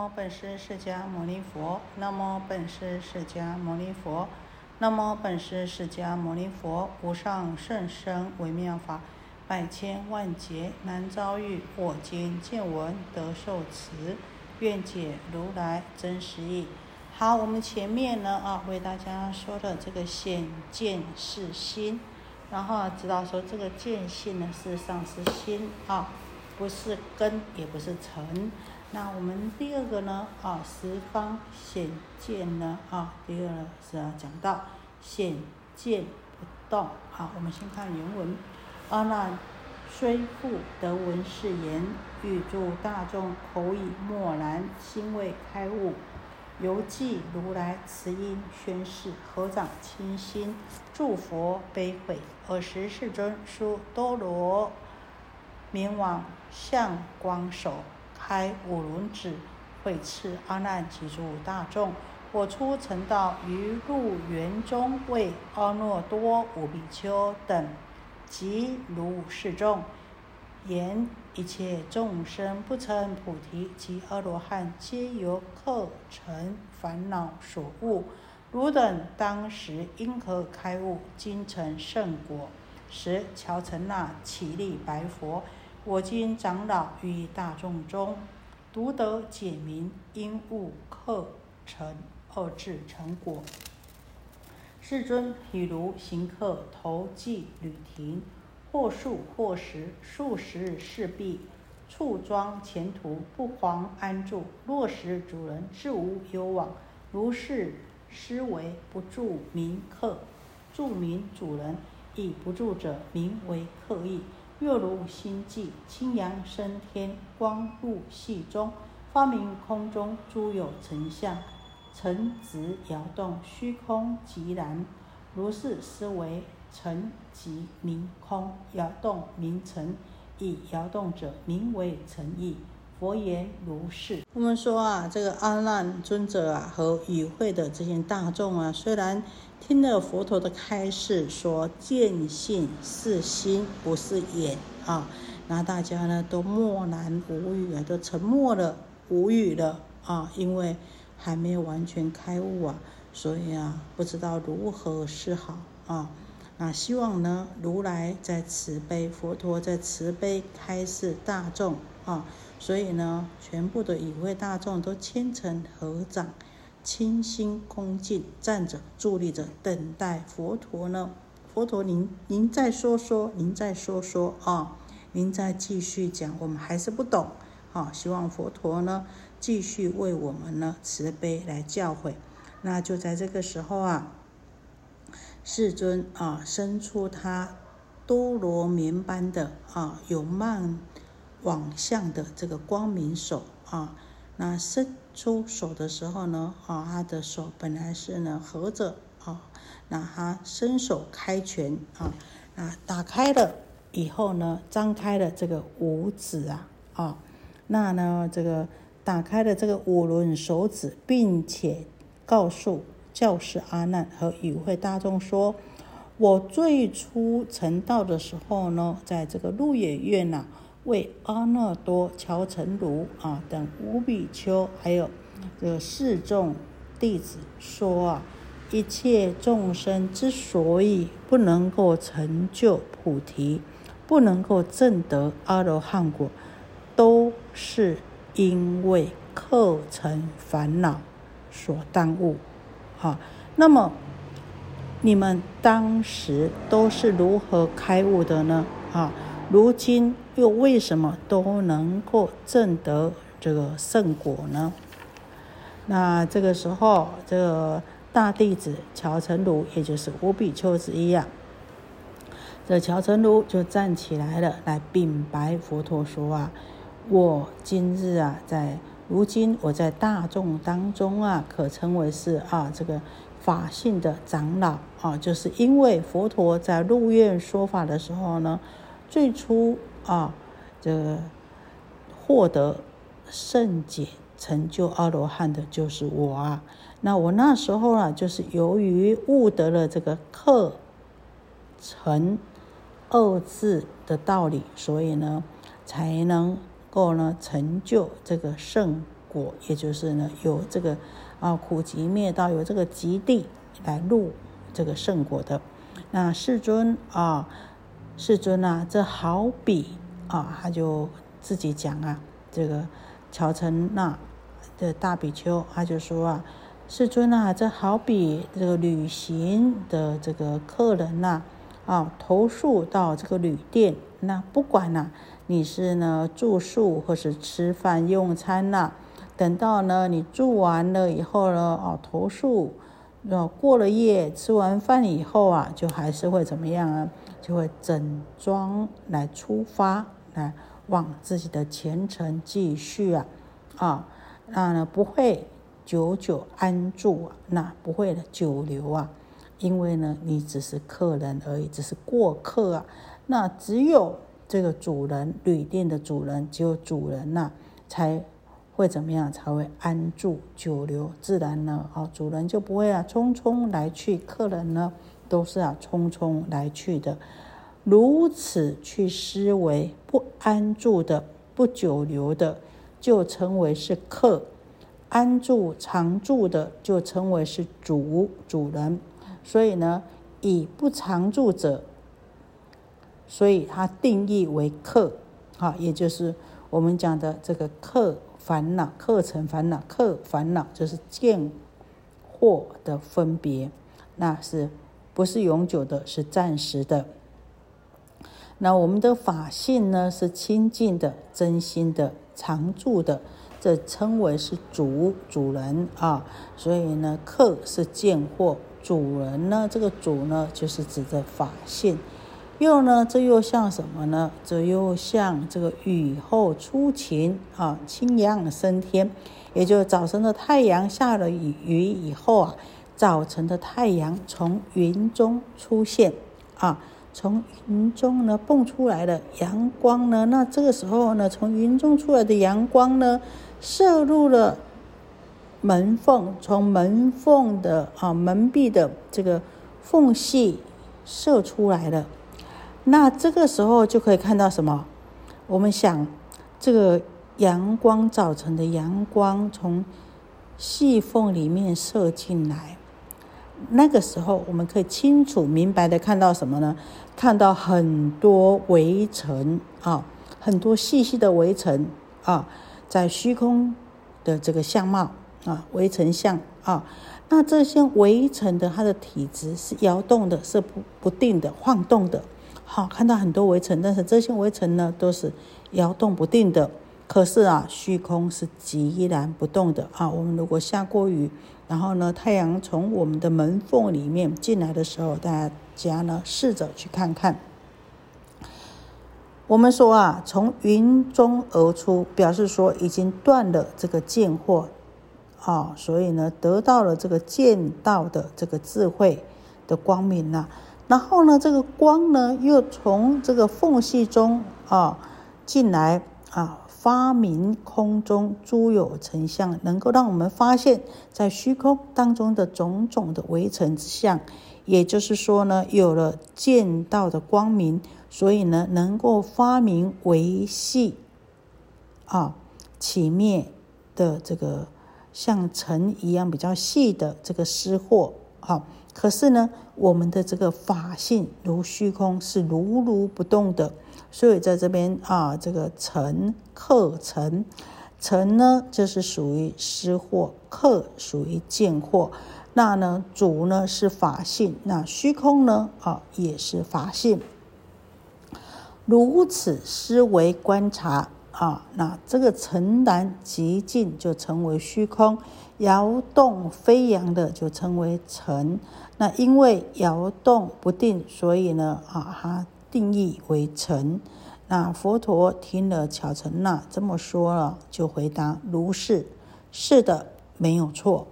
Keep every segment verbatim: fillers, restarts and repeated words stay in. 么本师释迦牟尼佛，南无本师释迦牟尼佛，南无本师释迦牟尼佛。无上甚深微妙法，百千万劫难遭遇。我今见闻得受持，愿解如来真实义。好，我们前面呢啊，为大家说的这个显见是心，然后、啊、知道说这个见性呢，事实上是心啊，不是根，也不是尘。那我们第二个呢啊，十方显见呢啊，第二呢是要讲到显见不动啊。我们先看原文啊，那虽复得闻是言，欲助大众口以默然，心未开悟。犹记如来慈音宣示，合掌倾心，祝佛悲悔。尔时世尊书多罗明王向光手，开五轮指，会斥阿难及诸大众：我出成道于入园中，为阿耨多五比丘等及如是众，言一切众生不成菩提及阿罗汉，皆由客尘烦恼所误。汝等当时因何开悟，今成圣果。时乔城那起立白佛：我今长老于大众中，独得解明，因悟客尘二字成果。世尊譬如行客投寄履亭，或数或实，数十事毕，处庄前途，不遑安住。若识主人，自无攸往。如是思维，不住名客，住名主人，以不住者名为客意。若如心际，清扬升天，光入隙中，发明空中诸有成相，尘直摇动，虚空寂然。如是思维，尘即明空，摇动名尘，以摇动者名为尘意。佛言如是。我们说啊，这个阿难尊者啊和与会的这些大众啊，虽然听了佛陀的开示说见性是心不是眼啊，那大家呢都默然无语啊，都沉默了，无语了啊，因为还没有完全开悟啊，所以啊不知道如何是好啊。那希望呢，如来在慈悲，佛陀在慈悲开示大众啊，所以呢，全部的与会大众都虔诚合掌，倾心恭敬，站着伫立着，等待佛陀呢。佛陀您，您再说说，您再说说啊，您再继续讲，我们还是不懂啊。希望佛陀呢，继续为我们呢慈悲来教诲。那就在这个时候啊。世尊啊，伸出他多罗绵般的啊有漫往向的这个光明手啊，那伸出手的时候呢啊，他的手本来是呢合着啊，那他伸手开拳啊，那打开了以后呢，张开了这个五指啊啊，那呢这个打开了这个五轮手指，并且告诉。教示阿难和与会大众说，我最初成道的时候呢，在这个鹿野苑啊，为阿耨多、乔城卢啊等五比丘还有这个四众弟子说啊，一切众生之所以不能够成就菩提，不能够证得阿罗汉果，都是因为客尘烦恼所耽误。好，那么你们当时都是如何开悟的呢？啊，如今又为什么都能够证得这个圣果呢？那这个时候，这个大弟子乔城卢，也就是五比丘之一啊，这乔城卢就站起来了，来禀白佛陀说啊，我今日啊在。如今我在大众当中啊，可称为是啊这个法性的长老啊，就是因为佛陀在鹿苑说法的时候呢，最初啊这个获得圣解成就阿罗汉的就是我啊。那我那时候啊，就是由于悟得了这个客尘二字的道理，所以呢才能够呢成就这个圣果。果，也就是呢有这个啊苦集灭道，有这个极地来入这个圣果的。那世尊啊，世尊啊，这好比啊，他就自己讲啊，这个乔成那的大比丘，他就说啊，世尊啊，这好比这个旅行的这个客人呐、啊，啊，投宿到这个旅店，那不管呐、啊，你是呢住宿或是吃饭用餐呐、啊，等到呢你住完了以后呢，哦、啊，投宿，哦、啊，过了夜，吃完饭以后啊，就还是会怎么样啊？就会整装来出发，来往自己的前程继续啊，啊，那呢不会久久安住啊，那不会的久留啊，因为呢你只是客人而已，只是过客啊。那只有这个主人，旅店的主人，只有主人呐、啊、才会怎么样，才会安住久留，自然呢啊、哦、主人就不会啊匆匆来去，客人呢都是啊匆匆来去的。如此去思维，不安住的，不久留的，就称为是客。安住常住的就称为是主主人，所以呢，以不常住者，所以它定义为客，啊，也就是我们讲的这个客烦恼、客尘烦恼、客烦恼，就是见惑的分别，那是不是永久的？是暂时的。那我们的法性呢，是清净的、真心的、常住的。这称为是主主人啊，所以呢，客是见惑，主人呢，这个主呢，就是指着法性。又呢，这又像什么呢？这又像这个雨后初晴啊，清阳升天，也就是早晨的太阳下了雨雨以后啊，早晨的太阳从云中出现啊。从云中呢蹦出来的阳光呢，那这个时候呢，从云中出来的阳光呢，射入了门缝，从门缝的啊门壁的这个缝隙射出来了。那这个时候就可以看到什么？我们想，这个阳光，早晨的阳光从细缝里面射进来。那个时候我们可以清楚明白的看到什么呢？看到很多微尘啊，很多细细的微尘啊，在虚空的这个相貌啊，微尘相啊。那这些微尘的它的体质是摇动的，是不不定的，晃动的。好、啊，看到很多微尘，但是这些微尘呢都是摇动不定的。可是啊，虚空是寂然不动的啊。我们如果下过雨，然后呢，太阳从我们的门缝里面进来的时候，大家呢试着去看看。我们说啊，从云中而出，表示说已经断了这个见惑啊，所以呢，得到了这个见道的这个智慧的光明呐、啊。然后呢，这个光呢又从这个缝隙中啊进来啊。发明空中诸有尘相，能够让我们发现在虚空当中的种种的微尘之相，也就是说呢，有了见到的光明，所以呢，能够发明微细啊起灭的这个像尘一样比较细的这个失惑啊。可是呢，我们的这个法性如虚空是如如不动的。所以在这边啊，这个尘客尘，尘呢就是属于失惑，客属于见惑。那呢主呢是法性，那虚空呢啊也是法性。如此思维观察啊，那这个尘然极尽就成为虚空，摇动飞扬的就成为尘。那因为摇动不定，所以呢啊哈。定义为尘。那佛陀听了乔成那这么说了，就回答如是，是的，没有错。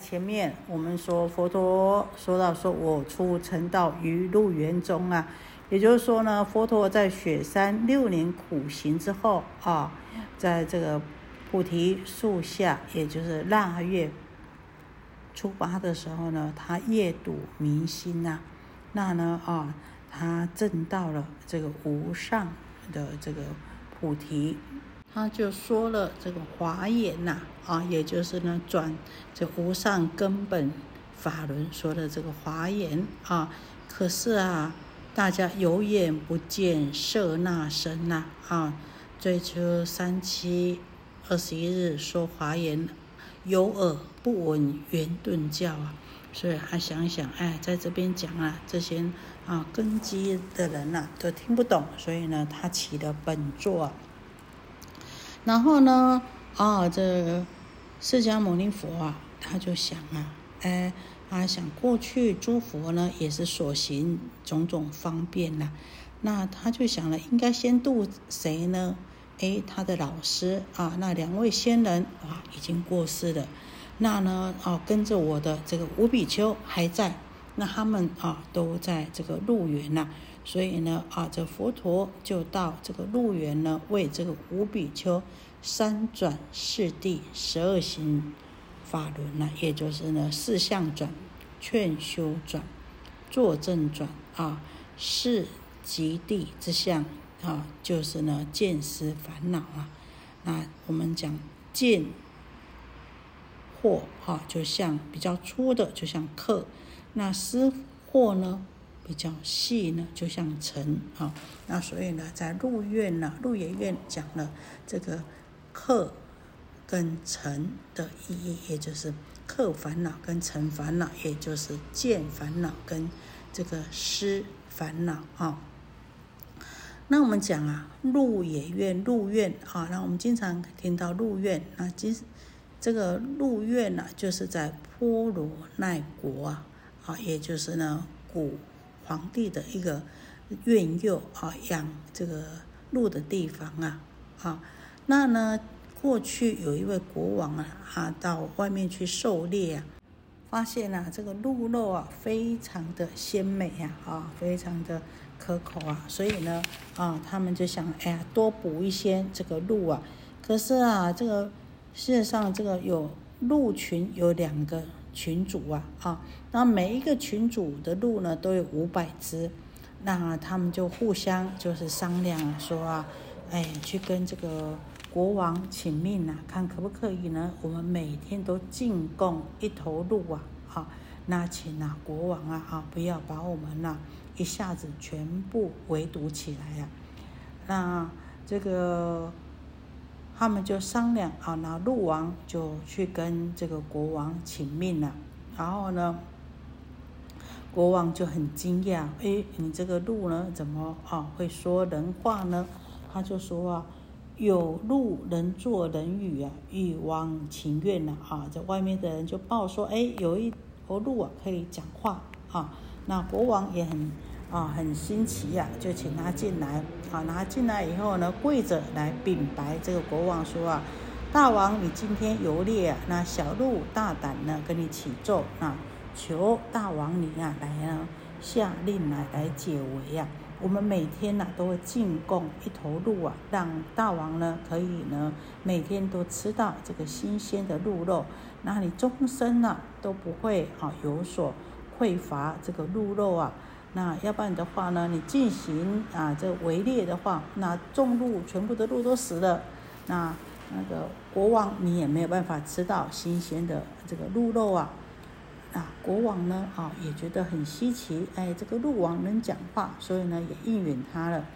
前面我们说佛陀说到说我出尘道于入园中啊，也就是说呢，佛陀在雪山六年苦行之后啊，在这个菩提树下，也就是腊月初八的时候呢，他夜睹明星啊，那呢啊。他证到了这个无上的这个菩提，他就说了这个华严呐、啊，啊，也就是呢转这无上根本法轮说的这个华严啊。可是啊，大家有眼不见舍那身呐啊。啊最初三七二十一日说华严，有耳不闻圆顿教啊。所以他想想，哎，在这边讲啊，这些啊根基的人呐、啊、都听不懂，所以呢，他起了本座、啊。然后呢，啊，这释迦牟尼佛啊，他就想啊，哎，他想过去诸佛呢也是所行种种方便呐、啊，那他就想了，应该先度谁呢？哎，他的老师啊，那两位仙人啊已经过世了，那呢，啊，跟着我的这个五比丘还在，那他们啊都在这个鹿园呐、啊。所以呢，啊，这佛陀就到这个鹿园呢，为这个五比丘三转四谛十二行法轮呢、啊，也就是呢四相转、劝修转、作证转啊，是极地之相啊，就是呢见思烦恼啊。那我们讲见惑啊，就像比较粗的，就像客；那思惑呢？比较细呢，就像尘啊、哦，那所以呢，在鹿苑呢，鹿野苑讲了这个克跟尘的意义，也就是克烦恼跟尘烦恼，也就是见烦恼跟这个思烦恼啊、哦。那我们讲啊，鹿野苑、鹿苑啊，那我们经常听到鹿苑，那今这个鹿苑呢、啊，就是在波罗奈国啊，啊，也就是呢古皇帝的一个院囿啊，养这个鹿的地方啊，啊，那呢，过去有一位国王啊，啊，到外面去狩猎啊，发现啊，这个鹿肉啊，非常的鲜美呀、啊，啊，非常的可口啊，所以呢，啊，他们就想，哎呀，多捕一些这个鹿啊，可是啊，这个事实上这个有鹿群有两个。群主啊啊，那每一个群主的鹿呢都有五百只，那他们就互相就是商量啊，说啊，哎，去跟这个国王请命啊，看可不可以呢？我们每天都进贡一头鹿啊啊，那请啊国王啊啊，不要把我们啊一下子全部围堵起来啊。那这个。他们就商量啊，那鹿王就去跟这个国王请命了。然后呢，国王就很惊讶，哎，你这个鹿呢，怎么啊会说人话呢？他就说啊，有鹿能作人语啊，欲望情愿呐啊。在外面的人就报说，哎，有一头鹿啊可以讲话啊。那国王也很啊很新奇呀、啊，就请他进来。好，拿进来以后呢，跪着来禀白这个国王说啊，大王你今天游猎、啊，那小鹿大胆呢跟你起奏啊，求大王你啊来啊下令啊来解围啊，我们每天呐、啊、都会进贡一头鹿啊，让大王呢可以呢每天都吃到这个新鲜的鹿肉，那你终身呢、啊、都不会啊有所匮乏这个鹿肉啊。那要不然的话呢，你进行啊这围猎的话，那众鹿全部的鹿都死了，那那个国王你也没有办法吃到新鲜的这个鹿肉啊。啊，国王呢啊也觉得很稀奇，哎，这个鹿王能讲话，所以呢也应允他了。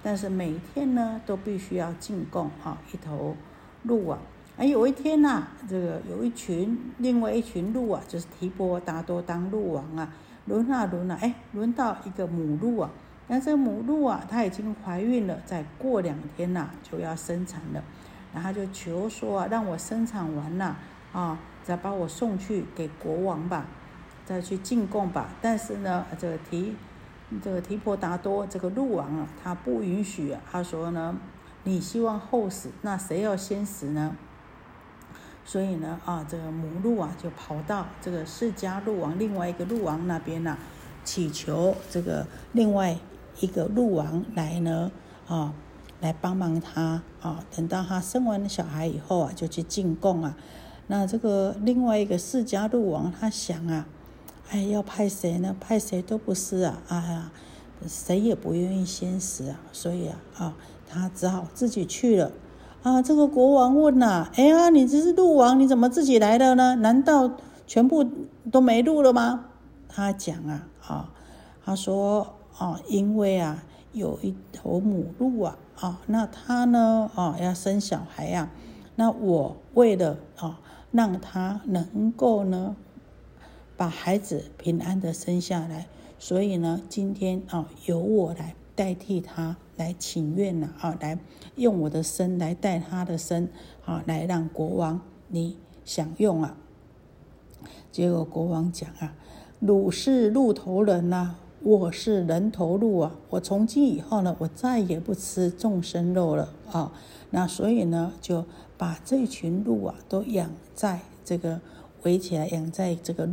但是每天呢都必须要进贡啊一头鹿啊。哎，有一天呐、啊，这个有一群另外一群鹿啊，就是提婆达多当鹿王啊。轮啊轮啊，哎，轮到一个母鹿啊，但这母鹿啊，它已经怀孕了，再过两天呐、啊、就要生产了，然后就求说啊，让我生产完了啊，再把我送去给国王吧，再去进贡吧。但是呢，这个提这个提婆达多这个鹿王啊，他不允许、啊，他说呢，你希望后死，那谁要先死呢？所以呢，啊，这个母鹿啊，就跑到这个释迦鹿王另外一个鹿王那边呢、啊，祈求这个另外一个鹿王来呢，啊，来帮忙他啊。等到他生完小孩以后啊，就去进贡啊。那这个另外一个释迦鹿王他想啊，哎，要派谁呢？派谁都不是啊，啊，谁也不愿意先死啊，所以啊，啊，他只好自己去了。啊，这个国王问啊，哎呀，你这是鹿王，你怎么自己来的呢？难道全部都没鹿了吗？他讲啊，啊，他说啊，因为啊，有一头母鹿啊，啊，那他呢，啊，要生小孩呀、啊，那我为了啊，让他能够呢，把孩子平安的生下来，所以呢，今天啊，由我来代替他来请愿了啊，来用我的身来代他的身啊，来让国王你享用啊。结果国王讲啊，汝是鹿头人啊，我是人头鹿啊，我从今以后呢，我再也不吃众生肉了啊。那所以呢，就把这群鹿啊都养在这个围起来，养在这个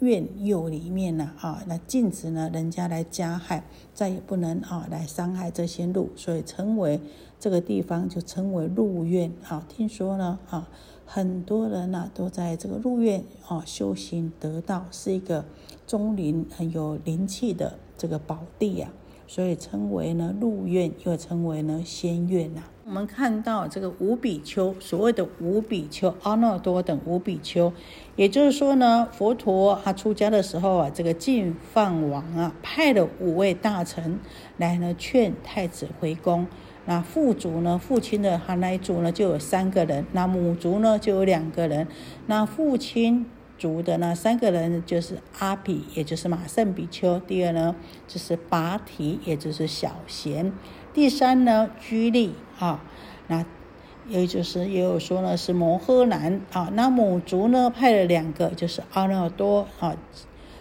院囿里面呢、啊，啊，那禁止呢人家来加害，再也不能啊来伤害这些鹿，所以称为这个地方就称为鹿苑啊。听说呢啊，很多人呢、啊、都在这个鹿苑啊修行得道，是一个钟灵很有灵气的这个宝地啊，所以称为呢鹿苑，又称为呢仙苑呐、啊。我们看到这个五比丘，所谓的五比丘、阿耨多等五比丘，也就是说呢，佛陀他出家的时候啊，这个净饭王啊，派了五位大臣来呢劝太子回宫。那父族呢，父亲的他那一族呢就有三个人，那母族呢就有两个人，那父亲族的呢三个人就是阿比，也就是马胜比丘；第二呢就是拔提，也就是小贤；第三呢居利啊，那也就是也有说呢是摩诃男啊。那母族呢派了两个，就是阿耨多啊，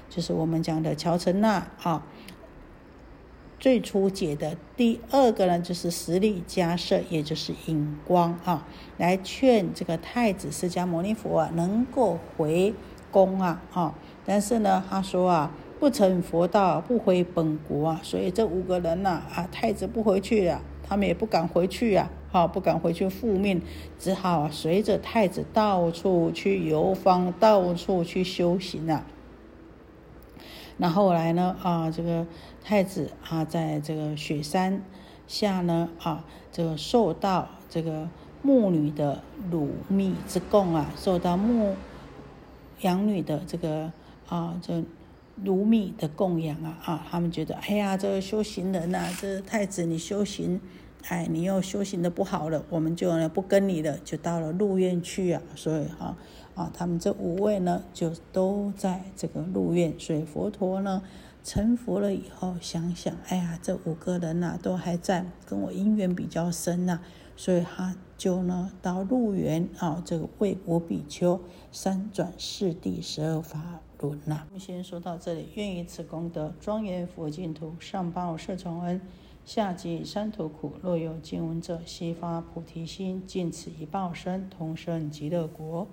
就是我们讲的乔陈那啊，最初解的第二个呢，就是十力迦叶，也就是引光啊，来劝这个太子释迦牟尼佛啊，能够回宫啊啊。但是呢，他说啊，不成佛道，不回本国啊。所以这五个人呐、啊，啊，太子不回去了、啊，他们也不敢回去啊，啊，不敢回去复命，只好、啊、随着太子到处去游方，到处去修行啊。那后来呢？啊，这个太子啊，在这个雪山下呢，啊，这个受到这个牧女的乳蜜之供啊，受到牧羊女的这个啊，这乳蜜的供养啊，啊，他们觉得，哎呀，这个修行人呐、啊，这太子你修行，哎，你又修行的不好了，我们就呢不跟你了，就到了鹿苑去啊，所以哈、啊。啊，他们这五位呢，就都在这个鹿苑。所以佛陀呢，成佛了以后，想想，哎呀，这五个人呐、啊，都还在，跟我因缘比较深呐、啊，所以他就呢，到鹿园啊，这个为五比丘三转四谛十二法轮呐、啊。我们先说到这里，愿以此功德庄严佛净土，上报四重恩，下济三途苦。若有见闻者，悉发菩提心，尽此一报身，同生极乐国。